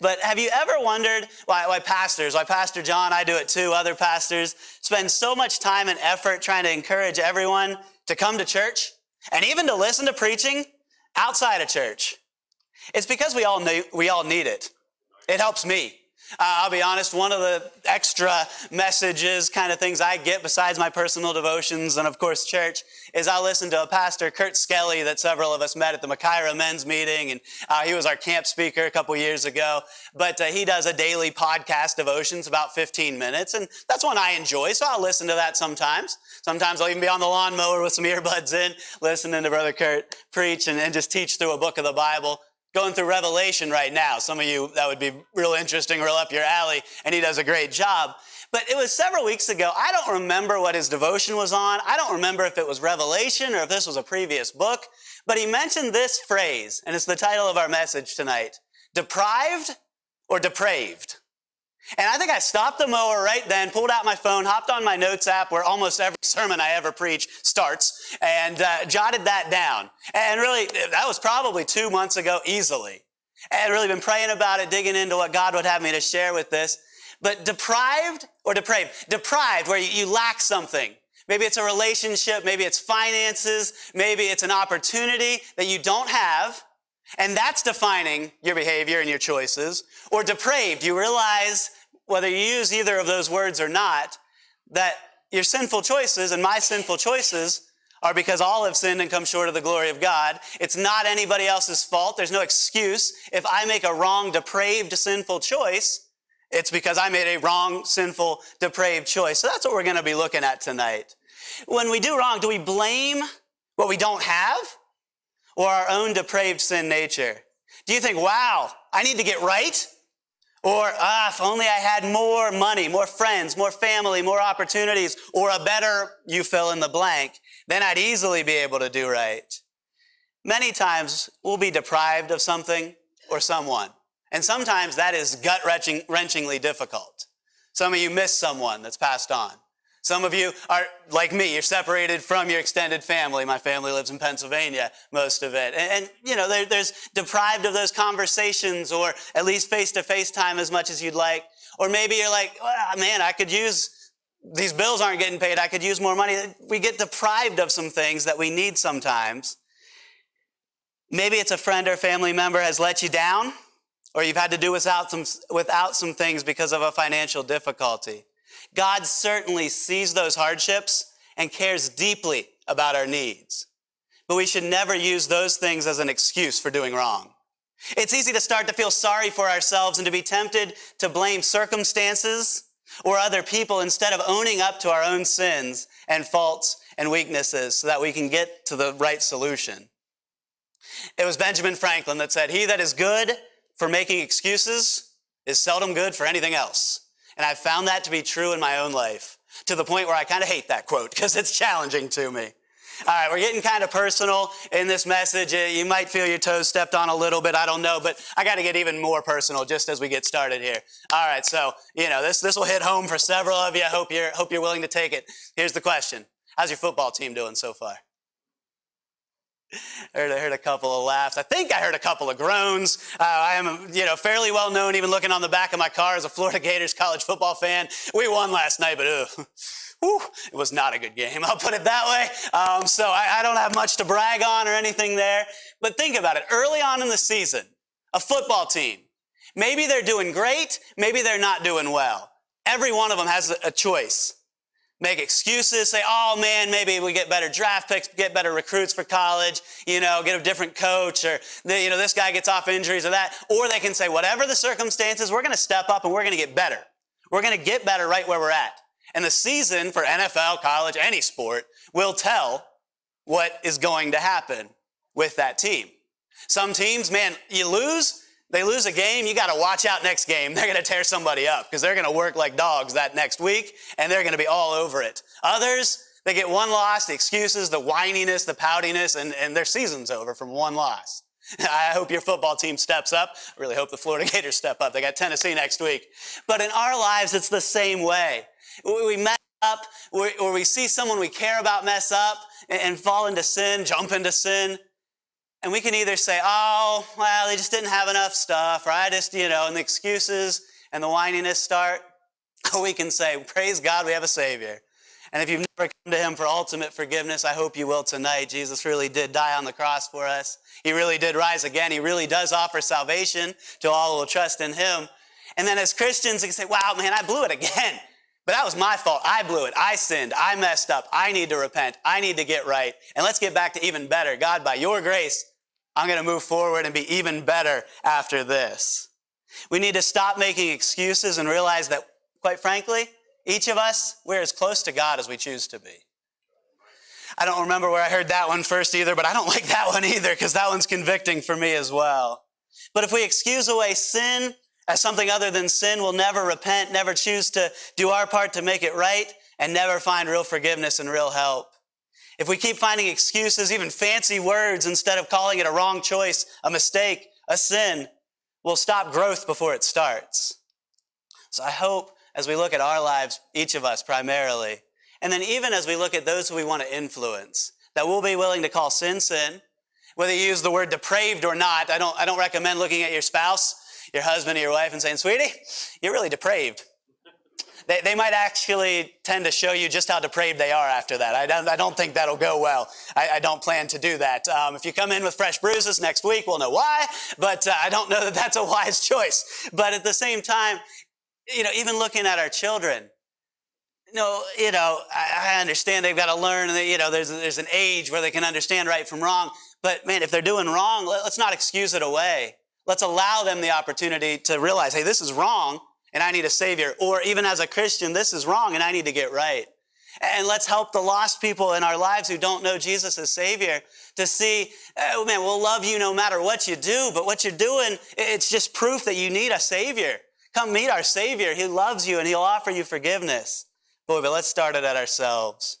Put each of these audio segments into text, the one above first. But have you ever wondered why Pastor John, I do it too, other pastors, spend so much time and effort trying to encourage everyone to come to church and even to listen to preaching outside of church? It's because we all need it. It helps me. I'll be honest, one of the extra messages, kind of things I get besides my personal devotions and, of course, church, is I listen to a pastor, Kurt Skelly, that several of us met at the Makaira Men's Meeting, and he was our camp speaker a couple years ago. But he does a daily podcast devotions, about 15 minutes, and that's one I enjoy, so I'll listen to that sometimes. Sometimes I'll even be on the lawnmower with some earbuds in, listening to Brother Kurt preach and just teach through a book of the Bible. Going through Revelation right now. Some of you, that would be real interesting, real up your alley, and he does a great job. But it was several weeks ago. I don't remember what his devotion was on. I don't remember if it was Revelation or if this was a previous book, but he mentioned this phrase, and it's the title of our message tonight, deprived or depraved. And I think I stopped the mower right then, pulled out my phone, hopped on my notes app where almost every sermon I ever preach starts, and jotted that down. And really, that was probably 2 months ago easily. And really been praying about it, digging into what God would have me to share with this. But deprived or depraved? Deprived, where you lack something. Maybe it's a relationship, maybe it's finances, maybe it's an opportunity that you don't have. And that's defining your behavior and your choices. Or depraved, you realize, whether you use either of those words or not, that your sinful choices and my sinful choices are because all have sinned and come short of the glory of God. It's not anybody else's fault. There's no excuse. If I make a wrong, depraved, sinful choice, it's because I made a wrong, sinful, depraved choice. So that's what we're going to be looking at tonight. When we do wrong, do we blame what we don't have? Or our own depraved sin nature? Do you think, wow, I need to get right? Or, if only I had more money, more friends, more family, more opportunities, or a better, you fill in the blank, then I'd easily be able to do right. Many times we'll be deprived of something or someone. And sometimes that is gut-wrenchingly difficult. Some of you miss someone that's passed on. Some of you are, like me, you're separated from your extended family. My family lives in Pennsylvania, most of it. And you know, there's deprived of those conversations or at least face-to-face time as much as you'd like. Or maybe you're like, oh, man, I could use, these bills aren't getting paid. I could use more money. We get deprived of some things that we need sometimes. Maybe it's a friend or family member has let you down, or you've had to do without some things because of a financial difficulty. God certainly sees those hardships and cares deeply about our needs. But we should never use those things as an excuse for doing wrong. It's easy to start to feel sorry for ourselves and to be tempted to blame circumstances or other people instead of owning up to our own sins and faults and weaknesses so that we can get to the right solution. It was Benjamin Franklin that said, "He that is good for making excuses is seldom good for anything else." And I found that to be true in my own life, to the point where I kind of hate that quote because it's challenging to me. All right, we're getting kind of personal in this message. You might feel your toes stepped on a little bit, I don't know, but I got to get even more personal just as we get started here. All right, so, you know, this will hit home for several of you. I hope you're willing to take it. Here's the question. How's your football team doing so far? I heard a couple of laughs. I think I heard a couple of groans. I am, fairly well known, even looking on the back of my car, as a Florida Gators college football fan. We won last night, but it was not a good game. I'll put it that way. So I don't have much to brag on or anything there. But think about it. Early on in the season, a football team, maybe they're doing great, maybe they're not doing well. Every one of them has a choice. Make excuses, say, oh man, maybe we get better draft picks, get better recruits for college, get a different coach, or, this guy gets off injuries or that. Or they can say, whatever the circumstances, we're going to step up and we're going to get better. We're going to get better right where we're at. And the season for NFL, college, any sport will tell what is going to happen with that team. Some teams, man, they lose a game, you got to watch out next game. They're going to tear somebody up because they're going to work like dogs that next week, and they're going to be all over it. Others, they get one loss, the excuses, the whininess, the poutiness, and their season's over from one loss. I hope your football team steps up. I really hope the Florida Gators step up. They got Tennessee next week. But in our lives, it's the same way. We mess up, or we see someone we care about mess up and fall into sin, jump into sin. And we can either say, oh, well, they just didn't have enough stuff, or I just, and the excuses and the whininess start. Or we can say, praise God, we have a Savior. And if you've never come to him for ultimate forgiveness, I hope you will tonight. Jesus really did die on the cross for us. He really did rise again. He really does offer salvation to all who will trust in him. And then as Christians, we can say, wow, man, I blew it again. But that was my fault. I blew it. I sinned. I messed up. I need to repent. I need to get right. And let's get back to even better. God, by your grace, I'm going to move forward and be even better after this. We need to stop making excuses and realize that, quite frankly, each of us, we're as close to God as we choose to be. I don't remember where I heard that one first either, but I don't like that one either because that one's convicting for me as well. But if we excuse away sin as something other than sin, we'll never repent, never choose to do our part to make it right, and never find real forgiveness and real help. If we keep finding excuses, even fancy words, instead of calling it a wrong choice, a mistake, a sin, we'll stop growth before it starts. So I hope as we look at our lives, each of us primarily, and then even as we look at those who we want to influence, that we'll be willing to call sin, sin, whether you use the word depraved or not. I don't recommend looking at your spouse, your husband or your wife and saying, sweetie, you're really depraved. They might actually tend to show you just how depraved they are after that. I don't think that'll go well. I don't plan to do that. If you come in with fresh bruises next week, we'll know why, but I don't know that that's a wise choice. But at the same time, even looking at our children, I understand they've got to learn, and there's an age where they can understand right from wrong. But man, if they're doing wrong, let's not excuse it away. Let's allow them the opportunity to realize, hey, this is wrong, and I need a Savior. Or even as a Christian, this is wrong and I need to get right. And let's help the lost people in our lives who don't know Jesus as Savior to see, oh man, we'll love you no matter what you do, but what you're doing, it's just proof that you need a Savior. Come meet our Savior. He loves you and he'll offer you forgiveness. Boy, but let's start it at ourselves.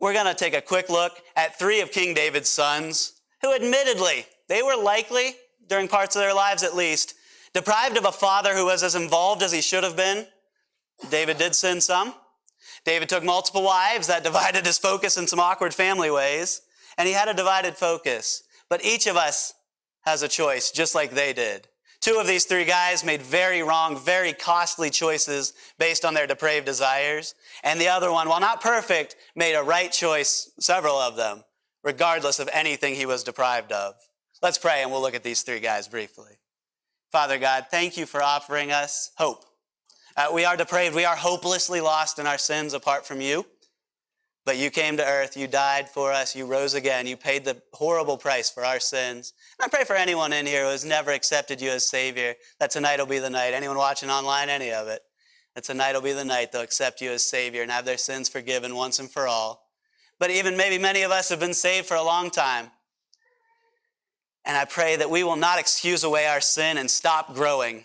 We're going to take a quick look at 3 of King David's sons who admittedly, they were likely, during parts of their lives at least, deprived of a father who was as involved as he should have been. David did sin some. David took multiple wives. That divided his focus in some awkward family ways. And he had a divided focus. But each of us has a choice, just like they did. 2 of these 3 guys made very wrong, very costly choices based on their depraved desires. And the other one, while not perfect, made a right choice, several of them, regardless of anything he was deprived of. Let's pray and we'll look at these 3 guys briefly. Father God, thank you for offering us hope. We are depraved. We are hopelessly lost in our sins apart from you. But you came to earth. You died for us. You rose again. You paid the horrible price for our sins. And I pray for anyone in here who has never accepted you as Savior, that tonight will be the night. Anyone watching online, any of it, that tonight will be the night they'll accept you as Savior and have their sins forgiven once and for all. But even maybe many of us have been saved for a long time. And I pray that we will not excuse away our sin and stop growing,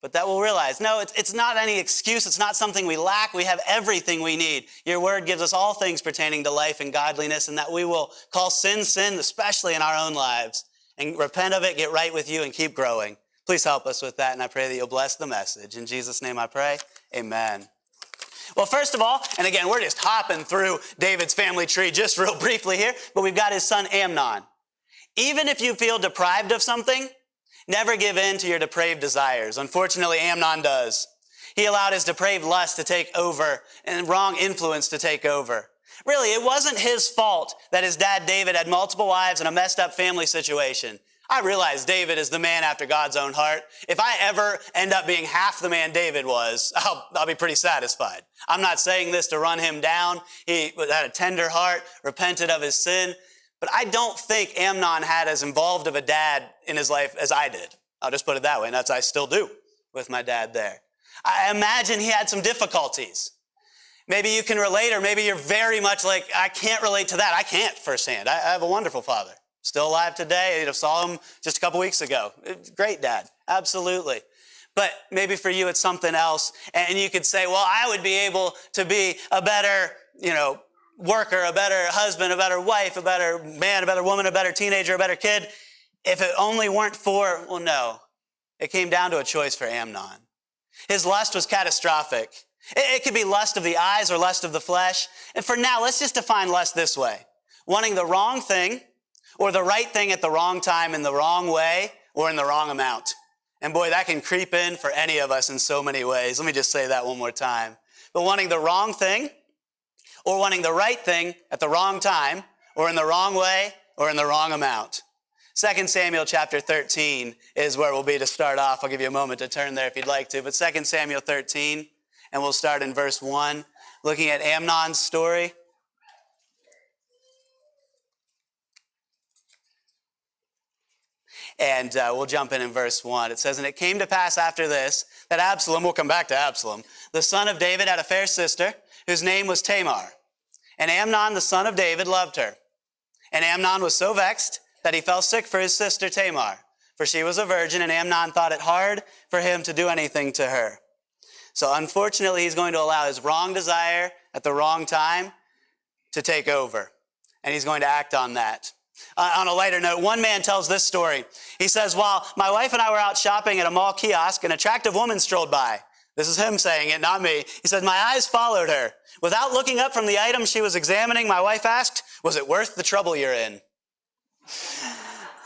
but that we'll realize, no, it's not any excuse. It's not something we lack. We have everything we need. Your word gives us all things pertaining to life and godliness, and that we will call sin, sin, especially in our own lives, and repent of it, get right with you, and keep growing. Please help us with that, and I pray that you'll bless the message. In Jesus' name I pray, amen. Well, first of all, and again, we're just hopping through David's family tree just real briefly here, but we've got his son Amnon. Even if you feel deprived of something, never give in to your depraved desires. Unfortunately, Amnon does. He allowed his depraved lust to take over and wrong influence to take over. Really, it wasn't his fault that his dad David had multiple wives and a messed up family situation. I realize David is the man after God's own heart. If I ever end up being half the man David was, I'll be pretty satisfied. I'm not saying this to run him down. He had a tender heart, repented of his sin. But I don't think Amnon had as involved of a dad in his life as I did. I'll just put it that way, and that's I still do with my dad there. I imagine he had some difficulties. Maybe you can relate, or maybe you're very much like, I can't relate to that. I can't firsthand. I have a wonderful father. Still alive today. I saw him just a couple weeks ago. Great dad, absolutely. But maybe for you it's something else, and you could say, well, I would be able to be a better, worker, a better husband, a better wife, a better man, a better woman, a better teenager, a better kid, if it only weren't for, well, no. It came down to a choice for Amnon. His lust was catastrophic. It could be lust of the eyes or lust of the flesh. And for now, let's just define lust this way. wanting the wrong thing or the right thing at the wrong time in the wrong way or in the wrong amount. And boy, that can creep in for any of us in so many ways. Let me just say that one more time. But wanting the wrong thing or wanting the right thing at the wrong time or in the wrong way or in the wrong amount. 2 Samuel chapter 13 is where we'll be to start off. I'll give you a moment to turn there if you'd like to. But 2 Samuel 13, and we'll start in verse 1, looking at Amnon's story. And we'll jump in verse 1. It says, "And it came to pass after this that Absalom," we'll come back to Absalom, "the son of David had a fair sister whose name was Tamar. And Amnon, the son of David, loved her. And Amnon was so vexed that he fell sick for his sister Tamar, for she was a virgin, and Amnon thought it hard for him to do anything to her." So unfortunately, he's going to allow his wrong desire at the wrong time to take over, and he's going to act on that. On a lighter note, one man tells this story. He says, "While my wife and I were out shopping at a mall kiosk, an attractive woman strolled by." This is him saying it, not me. He said, "My eyes followed her. Without looking up from the item she was examining, my wife asked, 'Was it worth the trouble you're in?'"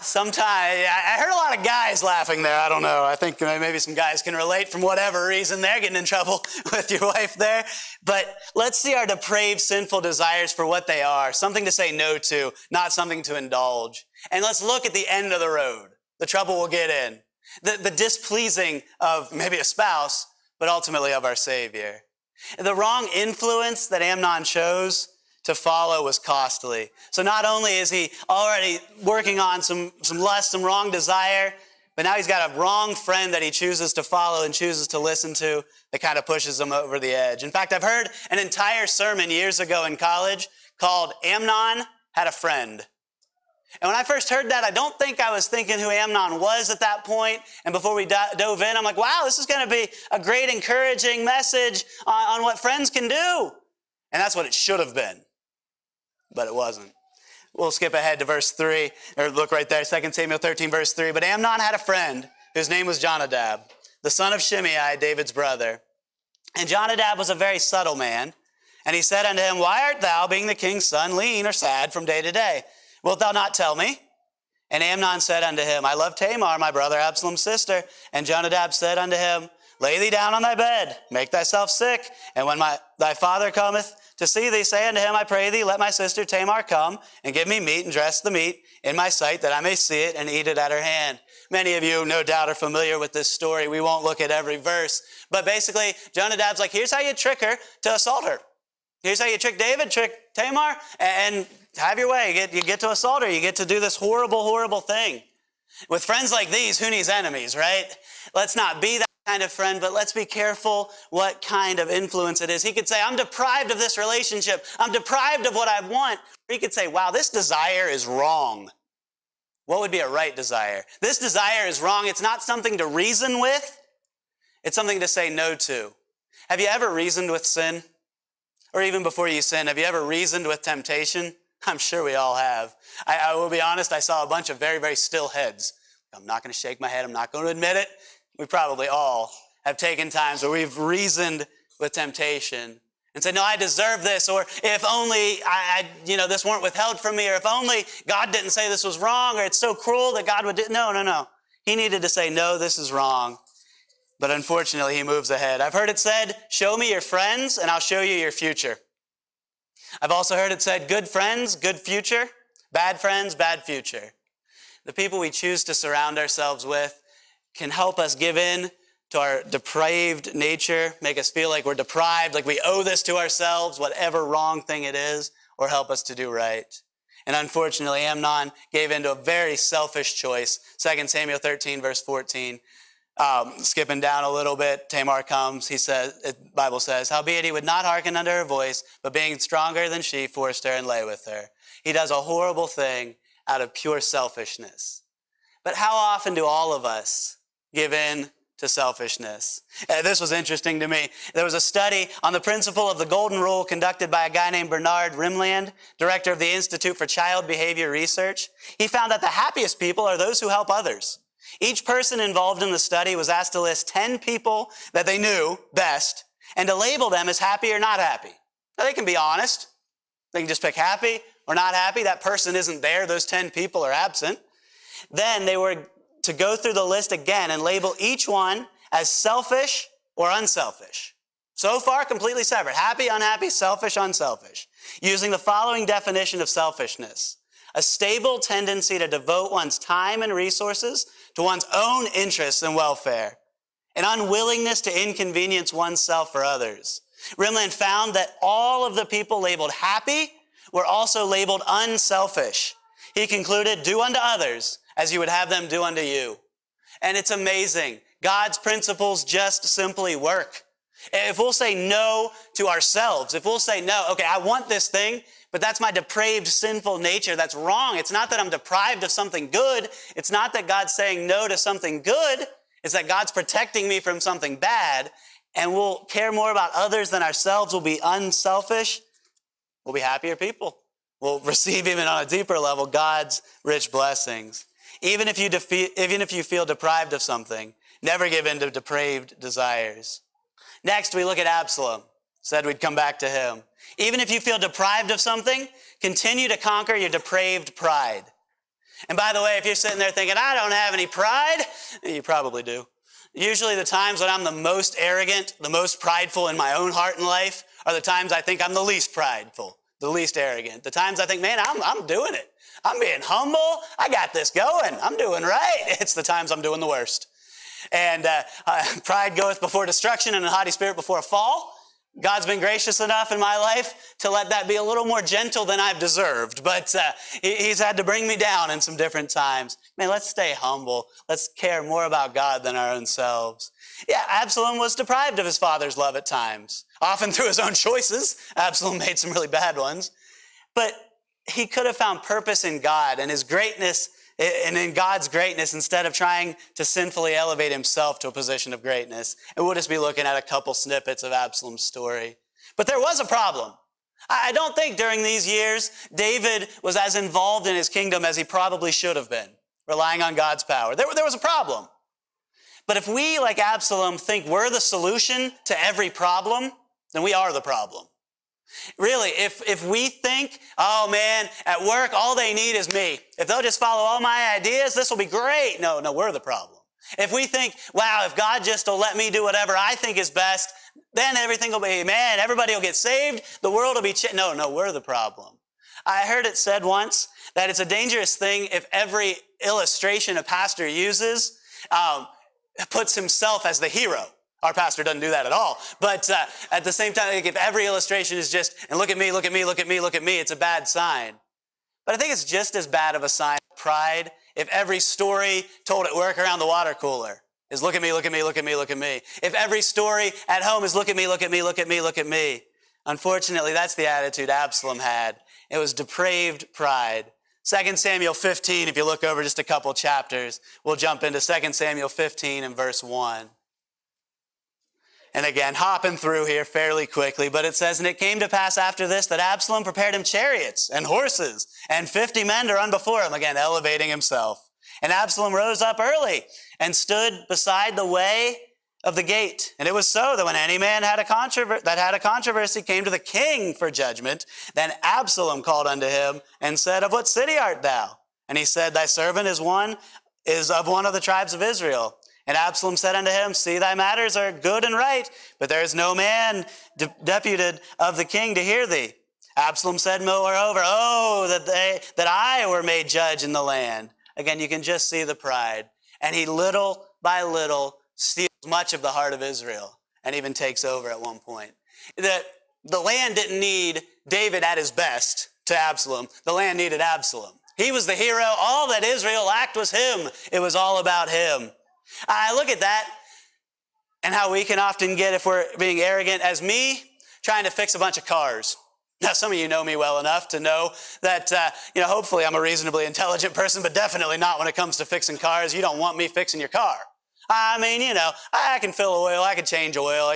Sometimes, I heard a lot of guys laughing there. I don't know. I think maybe some guys can relate from whatever reason. They're getting in trouble with your wife there. But let's see our depraved, sinful desires for what they are. Something to say no to, not something to indulge. And let's look at the end of the road. The trouble we'll get in. The displeasing of maybe a spouse, but ultimately of our Savior. The wrong influence that Amnon chose to follow was costly. So not only is he already working on some lust, some wrong desire, but now he's got a wrong friend that he chooses to follow and chooses to listen to that kind of pushes him over the edge. In fact, I've heard an entire sermon years ago in college called "Amnon Had a Friend." And when I first heard that, I don't think I was thinking who Amnon was at that point. And before we dove in, I'm like, wow, this is going to be a great encouraging message on what friends can do. And that's what it should have been. But it wasn't. We'll skip ahead to verse 3, or look right there, 2 Samuel 13, verse 3. "But Amnon had a friend whose name was Jonadab, the son of Shimei, David's brother. And Jonadab was a very subtle man. And he said unto him, 'Why art thou, being the king's son, lean or sad from day to day? Wilt thou not tell me?' And Amnon said unto him, 'I love Tamar, my brother Absalom's sister.' And Jonadab said unto him, 'Lay thee down on thy bed, make thyself sick. And when thy father cometh to see thee, say unto him, I pray thee, let my sister Tamar come and give me meat and dress the meat in my sight that I may see it and eat it at her hand.'" Many of you, no doubt, are familiar with this story. We won't look at every verse. But basically, Jonadab's like, here's how you trick her to assault her. Here's how you trick David, trick Tamar, and have your way. You get to assault her. You get to do this horrible, horrible thing. With friends like these, who needs enemies, right? Let's not be that kind of friend, but let's be careful what kind of influence it is. He could say, I'm deprived of this relationship. I'm deprived of what I want. Or he could say, wow, this desire is wrong. What would be a right desire? This desire is wrong. It's not something to reason with. It's something to say no to. Have you ever reasoned with sin? Or even before you sin, have you ever reasoned with temptation? I'm sure we all have. I will be honest, I saw a bunch of very, very still heads. I'm not going to shake my head. I'm not going to admit it. We probably all have taken times where we've reasoned with temptation and said, no, I deserve this, or if only I this weren't withheld from me, or if only God didn't say this was wrong, or it's so cruel that God would do. No. He needed to say, no, this is wrong. But unfortunately, he moves ahead. I've heard it said, show me your friends and I'll show you your future. I've also heard it said, good friends, good future, bad friends, bad future. The people we choose to surround ourselves with can help us give in to our depraved nature, make us feel like we're deprived, like we owe this to ourselves, whatever wrong thing it is, or help us to do right. And unfortunately, Amnon gave in to a very selfish choice. 2 Samuel 13, verse 14. Skipping down a little bit, Tamar comes. He says, the Bible says, howbeit he would not hearken unto her voice, but being stronger than she, forced her and lay with her. He does a horrible thing out of pure selfishness. But how often do all of us give in to selfishness? This was interesting to me. There was a study on the principle of the golden rule conducted by a guy named Bernard Rimland, director of the Institute for Child Behavior Research. He found that the happiest people are those who help others. Each person involved in the study was asked to list 10 people that they knew best and to label them as happy or not happy. Now, they can be honest. They can just pick happy were not happy. That person isn't there. Those 10 people are absent. Then they were to go through the list again and label each one as selfish or unselfish. So far, completely separate. Happy, unhappy, selfish, unselfish. Using the following definition of selfishness: a stable tendency to devote one's time and resources to one's own interests and welfare, an unwillingness to inconvenience oneself or others. Rimland found that all of the people labeled happy were also labeled unselfish. He concluded, do unto others as you would have them do unto you. And it's amazing. God's principles just simply work. If we'll say no to ourselves, if we'll say no, okay, I want this thing, but that's my depraved, sinful nature. That's wrong. It's not that I'm deprived of something good. It's not that God's saying no to something good. It's that God's protecting me from something bad, and we'll care more about others than ourselves. We'll be unselfish. We'll be happier people. We'll receive, even on a deeper level, God's rich blessings. Even if you feel deprived of something, never give in to depraved desires. Next, we look at Absalom. Said we'd come back to him. Even if you feel deprived of something, continue to conquer your depraved pride. And by the way, if you're sitting there thinking, I don't have any pride, you probably do. Usually the times when I'm the most arrogant, the most prideful in my own heart and life, are the times I think I'm the least prideful, the least arrogant. The times I think, man, I'm doing it. I'm being humble. I got this going. I'm doing right. It's the times I'm doing the worst. And pride goeth before destruction and a haughty spirit before a fall. God's been gracious enough in my life to let that be a little more gentle than I've deserved, but he's had to bring me down in some different times. Man, let's stay humble. Let's care more about God than our own selves. Yeah, Absalom was deprived of his father's love at times, often through his own choices. Absalom made some really bad ones, but he could have found purpose in God and his greatness and in God's greatness instead of trying to sinfully elevate himself to a position of greatness. And we'll just be looking at a couple snippets of Absalom's story. But there was a problem. I don't think during these years, David was as involved in his kingdom as he probably should have been, relying on God's power. There was a problem. But if we, like Absalom, think we're the solution to every problem, then we are the problem. Really, if we think, oh man, at work, all they need is me. If they'll just follow all my ideas, this will be great. No, we're the problem. If we think, wow, if God just will let me do whatever I think is best, then everything will be, man, everybody will get saved. The world will be changed. No, we're the problem. I heard it said once that it's a dangerous thing if every illustration a pastor uses puts himself as the hero. Our pastor doesn't do that at all. But at the same time, like, if every illustration is just, and look at me, look at me, look at me, look at me, it's a bad sign. But I think it's just as bad of a sign of pride if every story told at work around the water cooler is look at me, look at me, look at me, look at me. If every story at home is look at me, look at me, look at me, look at me. Unfortunately, that's the attitude Absalom had. It was depraved pride. 2 Samuel 15, if you look over just a couple chapters, we'll jump into 2 Samuel 15 and verse 1. And again, hopping through here fairly quickly, but it says, and it came to pass after this that Absalom prepared him chariots and horses and 50 men to run before him, again, elevating himself. And Absalom rose up early and stood beside the way of the gate. And it was so that when any man had a controversy came to the king for judgment, then Absalom called unto him and said, of what city art thou? And he said, thy servant is of one of the tribes of Israel. And Absalom said unto him, see, thy matters are good and right, but there is no man deputed of the king to hear thee. Absalom said, moreover, oh, that I were made judge in the land. Again, you can just see the pride. And he little by little steals much of the heart of Israel and even takes over at one point. The land didn't need David at his best to Absalom. The land needed Absalom. He was the hero. All that Israel lacked was him. It was all about him. I look at that and how we can often get, if we're being arrogant, as me trying to fix a bunch of cars. Now, some of you know me well enough to know that, hopefully I'm a reasonably intelligent person, but definitely not when it comes to fixing cars. You don't want me fixing your car. I mean, I can fill oil. I can change oil,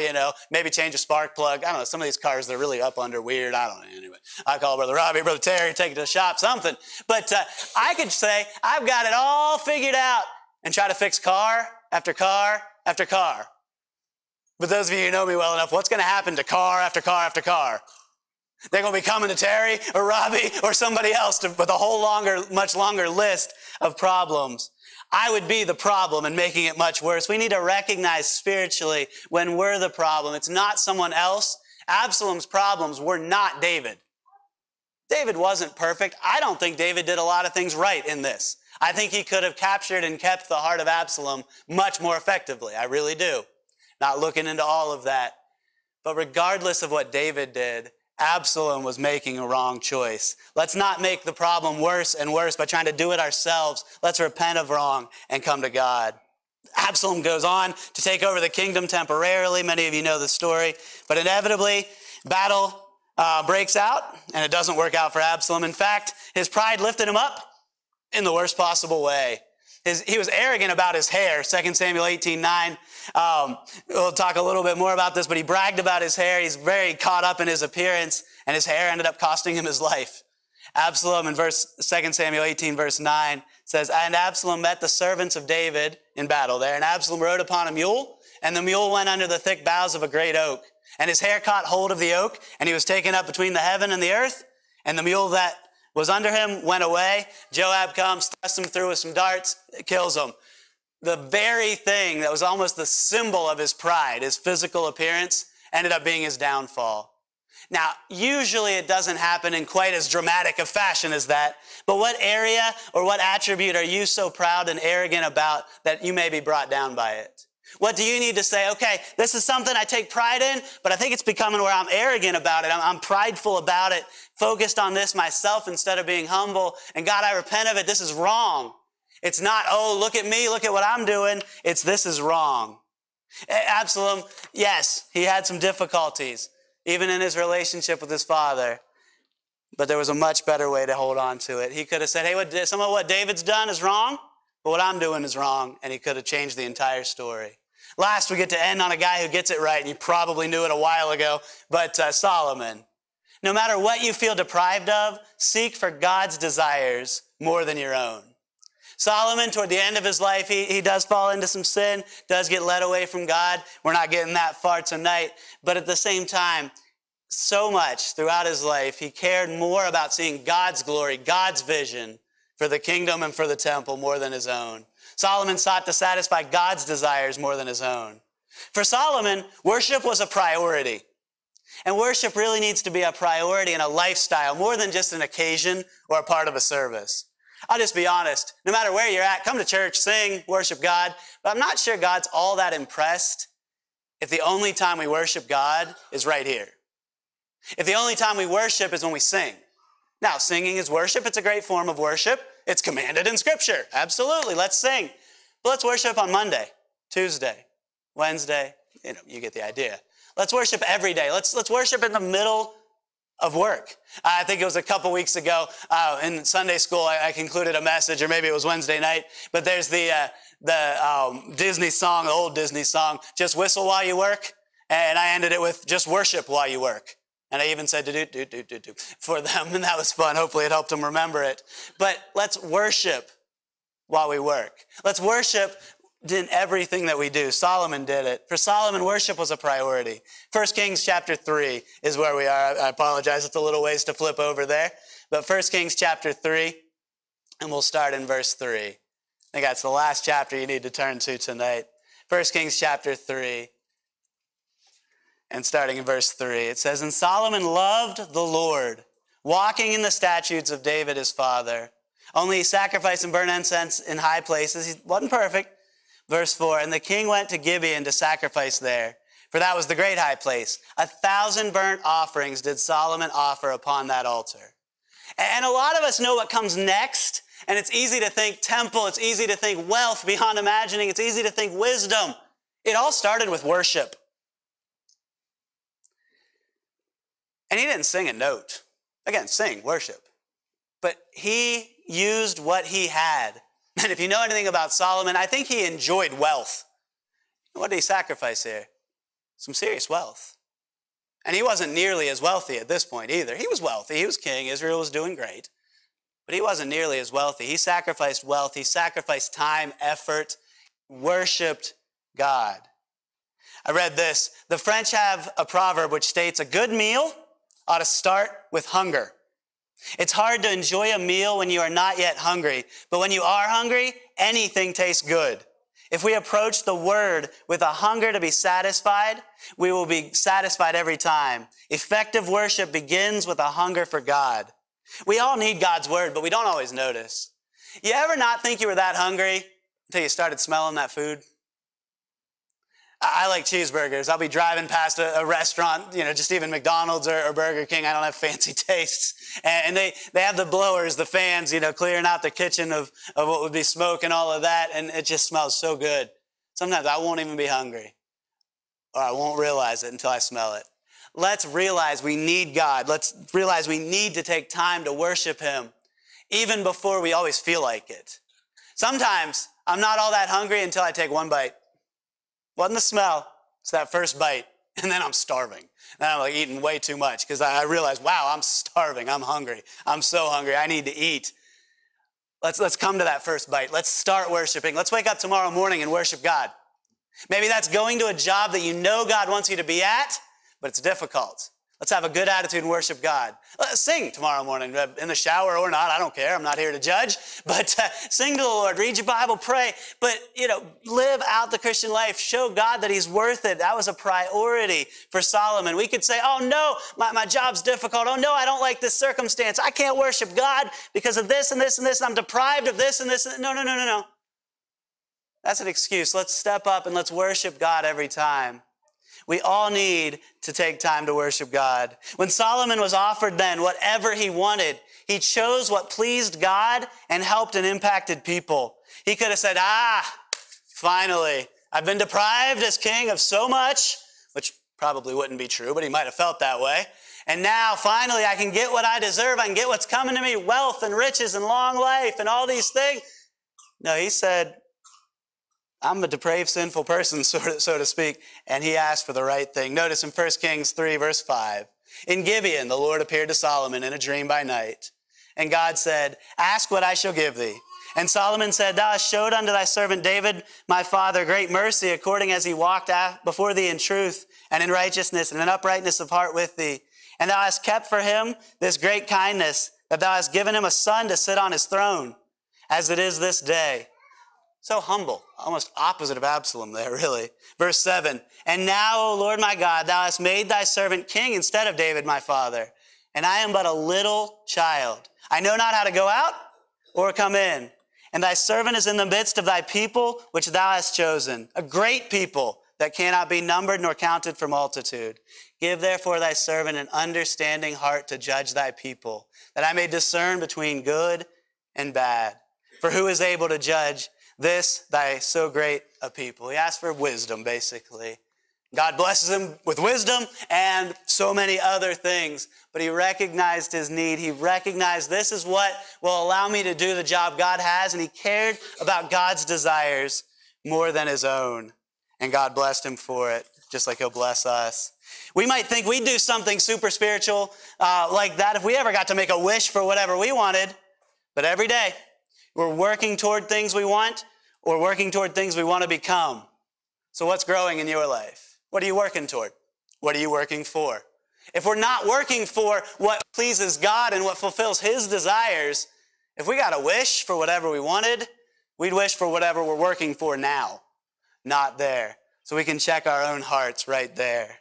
maybe change a spark plug. I don't know. Some of these cars, they're really up under weird. I don't know. Anyway, I call Brother Robbie, Brother Terry, take it to the shop, something. But I could say I've got it all figured out and try to fix car after car after car. But those of you who know me well enough, what's going to happen to car after car after car? They're going to be coming to Terry or Robbie or somebody else with a whole much longer list of problems. I would be the problem and making it much worse. We need to recognize spiritually when we're the problem. It's not someone else. Absalom's problems were not David. David wasn't perfect. I don't think David did a lot of things right in this. I think he could have captured and kept the heart of Absalom much more effectively. I really do. Not looking into all of that. But regardless of what David did, Absalom was making a wrong choice. Let's not make the problem worse and worse by trying to do it ourselves. Let's repent of wrong and come to God. Absalom goes on to take over the kingdom temporarily. Many of you know the story. But inevitably, battle breaks out, and it doesn't work out for Absalom. In fact, his pride lifted him up in the worst possible way. He was arrogant about his hair, 2 Samuel 18:9. We'll talk a little bit more about this, but he bragged about his hair. He's very caught up in his appearance, and his hair ended up costing him his life. Absalom in 2 Samuel 18, verse 9 says, "And Absalom met the servants of David in battle there, and Absalom rode upon a mule, and the mule went under the thick boughs of a great oak. And his hair caught hold of the oak, and he was taken up between the heaven and the earth, and the mule that was under him went away. Joab comes, thrusts him through with some darts, kills him." The very thing that was almost the symbol of his pride, his physical appearance, ended up being his downfall. Now, usually it doesn't happen in quite as dramatic a fashion as that, but what area or what attribute are you so proud and arrogant about that you may be brought down by it? What do you need to say? Okay, this is something I take pride in, but I think it's becoming where I'm arrogant about it. I'm prideful about it, focused on this myself instead of being humble. And God, I repent of it. This is wrong. It's not, oh, look at me, look at what I'm doing. It's this is wrong. Absalom, yes, he had some difficulties, even in his relationship with his father. But there was a much better way to hold on to it. He could have said, hey, some of what David's done is wrong, but what I'm doing is wrong. And he could have changed the entire story. Last, we get to end on a guy who gets it right, and you probably knew it a while ago, but Solomon. No matter what you feel deprived of, seek for God's desires more than your own. Solomon, toward the end of his life, he does fall into some sin, does get led away from God. We're not getting that far tonight. But at the same time, so much throughout his life, he cared more about seeing God's glory, God's vision for the kingdom and for the temple more than his own. Solomon sought to satisfy God's desires more than his own. For Solomon, worship was a priority. And worship really needs to be a priority and a lifestyle more than just an occasion or a part of a service. I'll just be honest, no matter where you're at, come to church, sing, worship God. But I'm not sure God's all that impressed if the only time we worship God is right here. If the only time we worship is when we sing. Now, singing is worship. It's a great form of worship. It's commanded in Scripture. Absolutely. Let's sing. But let's worship on Monday, Tuesday, Wednesday. You know, you get the idea. Let's worship every day. Let's worship in the middle of work. I think it was a couple weeks ago in Sunday school, I concluded a message, or maybe it was Wednesday night, but there's the Disney song, the old Disney song, "Just Whistle While You Work," and I ended it with "Just Worship While You Work." And I even said do-do-do-do-do-do for them, and that was fun. Hopefully it helped them remember it. But let's worship while we work. Let's worship in everything that we do. Solomon did it. For Solomon, worship was a priority. 1 Kings chapter 3 is where we are. I apologize, it's a little ways to flip over there. But 1 Kings chapter 3, and we'll start in verse 3. I think that's the last chapter you need to turn to tonight. 1 Kings chapter 3. And starting in verse 3, it says, "And Solomon loved the Lord, walking in the statutes of David his father. Only he sacrificed and burned incense in high places." He wasn't perfect. Verse 4, "And the king went to Gibeon to sacrifice there, for that was the great high place. 1,000 burnt offerings did Solomon offer upon that altar." And a lot of us know what comes next, and it's easy to think temple, it's easy to think wealth beyond imagining, it's easy to think wisdom. It all started with worship. And he didn't sing a note. Again, sing, worship. But he used what he had. And if you know anything about Solomon, I think he enjoyed wealth. What did he sacrifice here? Some serious wealth. And he wasn't nearly as wealthy at this point either. He was wealthy. He was king. Israel was doing great. But he wasn't nearly as wealthy. He sacrificed wealth. He sacrificed time, effort, worshiped God. I read this. The French have a proverb which states, "A good meal ought to start with hunger. It's hard to enjoy a meal when you are not yet hungry, but when you are hungry, anything tastes good. If we approach the word with a hunger to be satisfied, we will be satisfied every time. Effective worship begins with a hunger for God. We all need God's word, but we don't always notice. You ever not think you were that hungry until you started smelling that food? I like cheeseburgers. I'll be driving past a restaurant, just even McDonald's or Burger King. I don't have fancy tastes. And they have the blowers, the fans, clearing out the kitchen of what would be smoke and all of that. And it just smells so good. Sometimes I won't even be hungry, or I won't realize it until I smell it. Let's realize we need God. Let's realize we need to take time to worship him, even before we always feel like it. Sometimes I'm not all that hungry until I take one bite. Wasn't the smell, it's that first bite, and then I'm starving. And I'm like eating way too much because I realize, wow, I'm starving, I'm hungry. I'm so hungry, I need to eat. Let's come to that first bite. Let's start worshiping. Let's wake up tomorrow morning and worship God. Maybe that's going to a job that you know God wants you to be at, but it's difficult. Let's have a good attitude and worship God. Let's sing tomorrow morning, in the shower or not. I don't care. I'm not here to judge. But sing to the Lord. Read your Bible. Pray. But, live out the Christian life. Show God that he's worth it. That was a priority for Solomon. We could say, oh, no, my job's difficult. Oh, no, I don't like this circumstance. I can't worship God because of this and this and this. And I'm deprived of this and this. No. That's an excuse. Let's step up and let's worship God every time. We all need to take time to worship God. When Solomon was offered then whatever he wanted, he chose what pleased God and helped and impacted people. He could have said, finally, I've been deprived as king of so much, which probably wouldn't be true, but he might have felt that way. And now, finally, I can get what I deserve. I can get what's coming to me, wealth and riches and long life and all these things. No, he said, I'm a depraved, sinful person, so to speak, and he asked for the right thing. Notice in 1 Kings 3, verse 5, in Gibeon, the Lord appeared to Solomon in a dream by night, and God said, ask what I shall give thee. And Solomon said, thou hast showed unto thy servant David, my father, great mercy, according as he walked before thee in truth and in righteousness and in uprightness of heart with thee. And thou hast kept for him this great kindness, that thou hast given him a son to sit on his throne, as it is this day. So humble, almost opposite of Absalom there, really. Verse 7, and now, O Lord my God, thou hast made thy servant king instead of David my father, and I am but a little child. I know not how to go out or come in, and thy servant is in the midst of thy people, which thou hast chosen, a great people that cannot be numbered nor counted for multitude. Give therefore thy servant an understanding heart to judge thy people, that I may discern between good and bad. For who is able to judge this thy so great a people? He asked for wisdom, basically. God blesses him with wisdom and so many other things, but he recognized his need. He recognized this is what will allow me to do the job God has, and he cared about God's desires more than his own, and God blessed him for it, just like he'll bless us. We might think we'd do something super spiritual like that if we ever got to make a wish for whatever we wanted, but every day we're working toward things we want, or working toward things we want to become. So what's growing in your life? What are you working toward? What are you working for? If we're not working for what pleases God and what fulfills his desires, if we got a wish for whatever we wanted, we'd wish for whatever we're working for now, not there. So we can check our own hearts right there.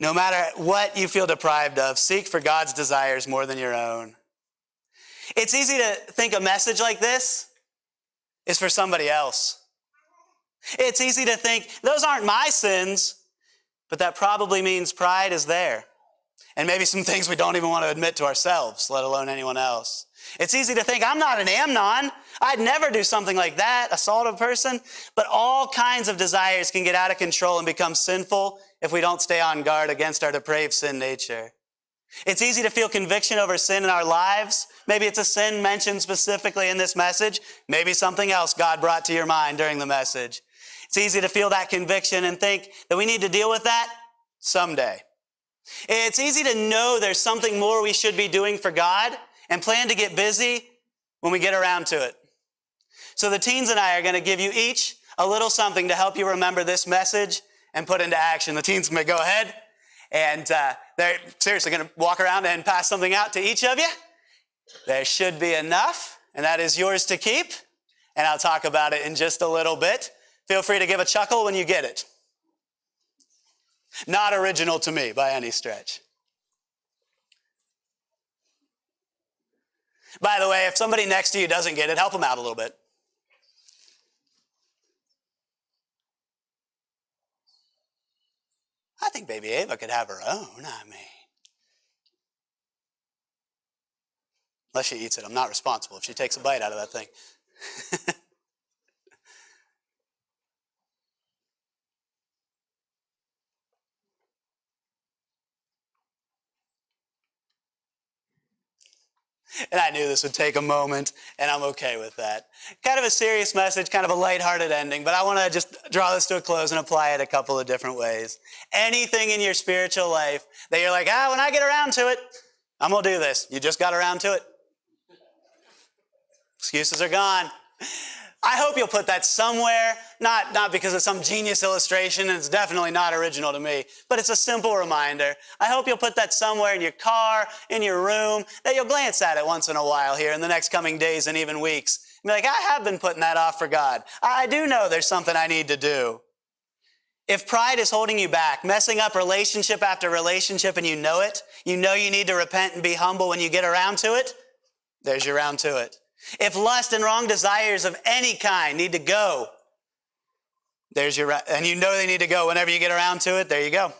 No matter what you feel deprived of, seek for God's desires more than your own. It's easy to think a message like this is for somebody else. It's easy to think, those aren't my sins, but that probably means pride is there. And maybe some things we don't even want to admit to ourselves, let alone anyone else. It's easy to think, I'm not an Amnon. I'd never do something like that, assault a person. But all kinds of desires can get out of control and become sinful if we don't stay on guard against our depraved sin nature. It's easy to feel conviction over sin in our lives. Maybe it's a sin mentioned specifically in this message. Maybe something else God brought to your mind during the message. It's easy to feel that conviction and think that we need to deal with that someday. It's easy to know there's something more we should be doing for God and plan to get busy when we get around to it. So the teens and I are going to give you each a little something to help you remember this message and put into action. The teens may go ahead and They're seriously going to walk around and pass something out to each of you. There should be enough, and that is yours to keep. And I'll talk about it in just a little bit. Feel free to give a chuckle when you get it. Not original to me by any stretch. By the way, if somebody next to you doesn't get it, help them out a little bit. I think baby Ava could have her own, I mean. Unless she eats it. I'm not responsible if she takes a bite out of that thing. And I knew this would take a moment, and I'm okay with that. Kind of a serious message, kind of a lighthearted ending, but I want to just draw this to a close and apply it a couple of different ways. Anything in your spiritual life that you're like, when I get around to it, I'm going to do this. You just got around to it. Excuses are gone. I hope you'll put that somewhere, not because of some genius illustration, and it's definitely not original to me, but it's a simple reminder. I hope you'll put that somewhere in your car, in your room, that you'll glance at it once in a while here in the next coming days and even weeks. And be like, I have been putting that off for God. I do know there's something I need to do. If pride is holding you back, messing up relationship after relationship, and you know you need to repent and be humble when you get around to it, there's your round to it. If lust and wrong desires of any kind need to go, there's your, and you know they need to go whenever you get around to it, there you go.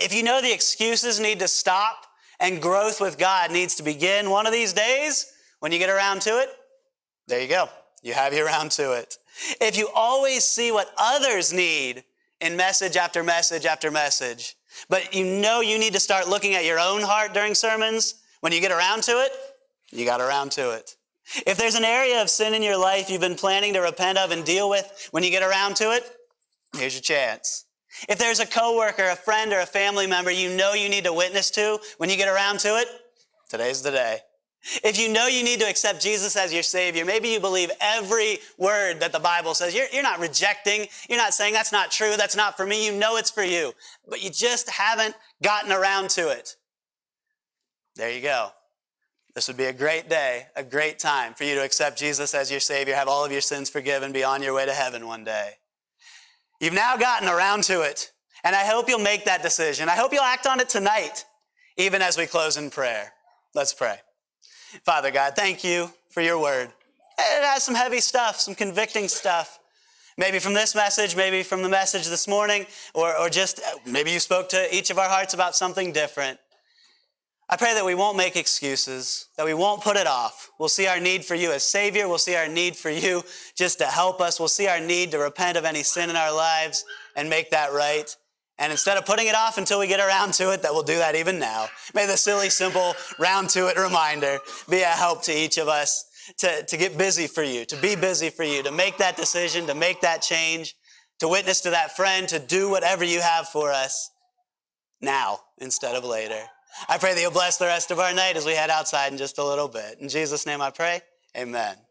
If you know the excuses need to stop and growth with God needs to begin one of these days, when you get around to it, there you go. You have your round to it. If you always see what others need in message after message after message, but you know you need to start looking at your own heart during sermons, when you get around to it, you got around to it. If there's an area of sin in your life you've been planning to repent of and deal with, when you get around to it, here's your chance. If there's a coworker, a friend, or a family member you know you need to witness to, when you get around to it, today's the day. If you know you need to accept Jesus as your Savior, maybe you believe every word that the Bible says. You're not rejecting. You're not saying, that's not true, that's not for me. You know it's for you, but you just haven't gotten around to it. There you go. This would be a great day, a great time for you to accept Jesus as your Savior, have all of your sins forgiven, be on your way to heaven one day. You've now gotten around to it, and I hope you'll make that decision. I hope you'll act on it tonight, even as we close in prayer. Let's pray. Father God, thank you for your word. It has some heavy stuff, some convicting stuff. Maybe from this message, maybe from the message this morning, or just maybe you spoke to each of our hearts about something different. I pray that we won't make excuses, that we won't put it off. We'll see our need for you as Savior. We'll see our need for you just to help us. We'll see our need to repent of any sin in our lives and make that right. And instead of putting it off until we get around to it, that we'll do that even now. May the silly, simple, round to it reminder be a help to each of us to get busy for you, to be busy for you, to make that decision, to make that change, to witness to that friend, to do whatever you have for us now instead of later. I pray that you'll bless the rest of our night as we head outside in just a little bit. In Jesus' name I pray, amen.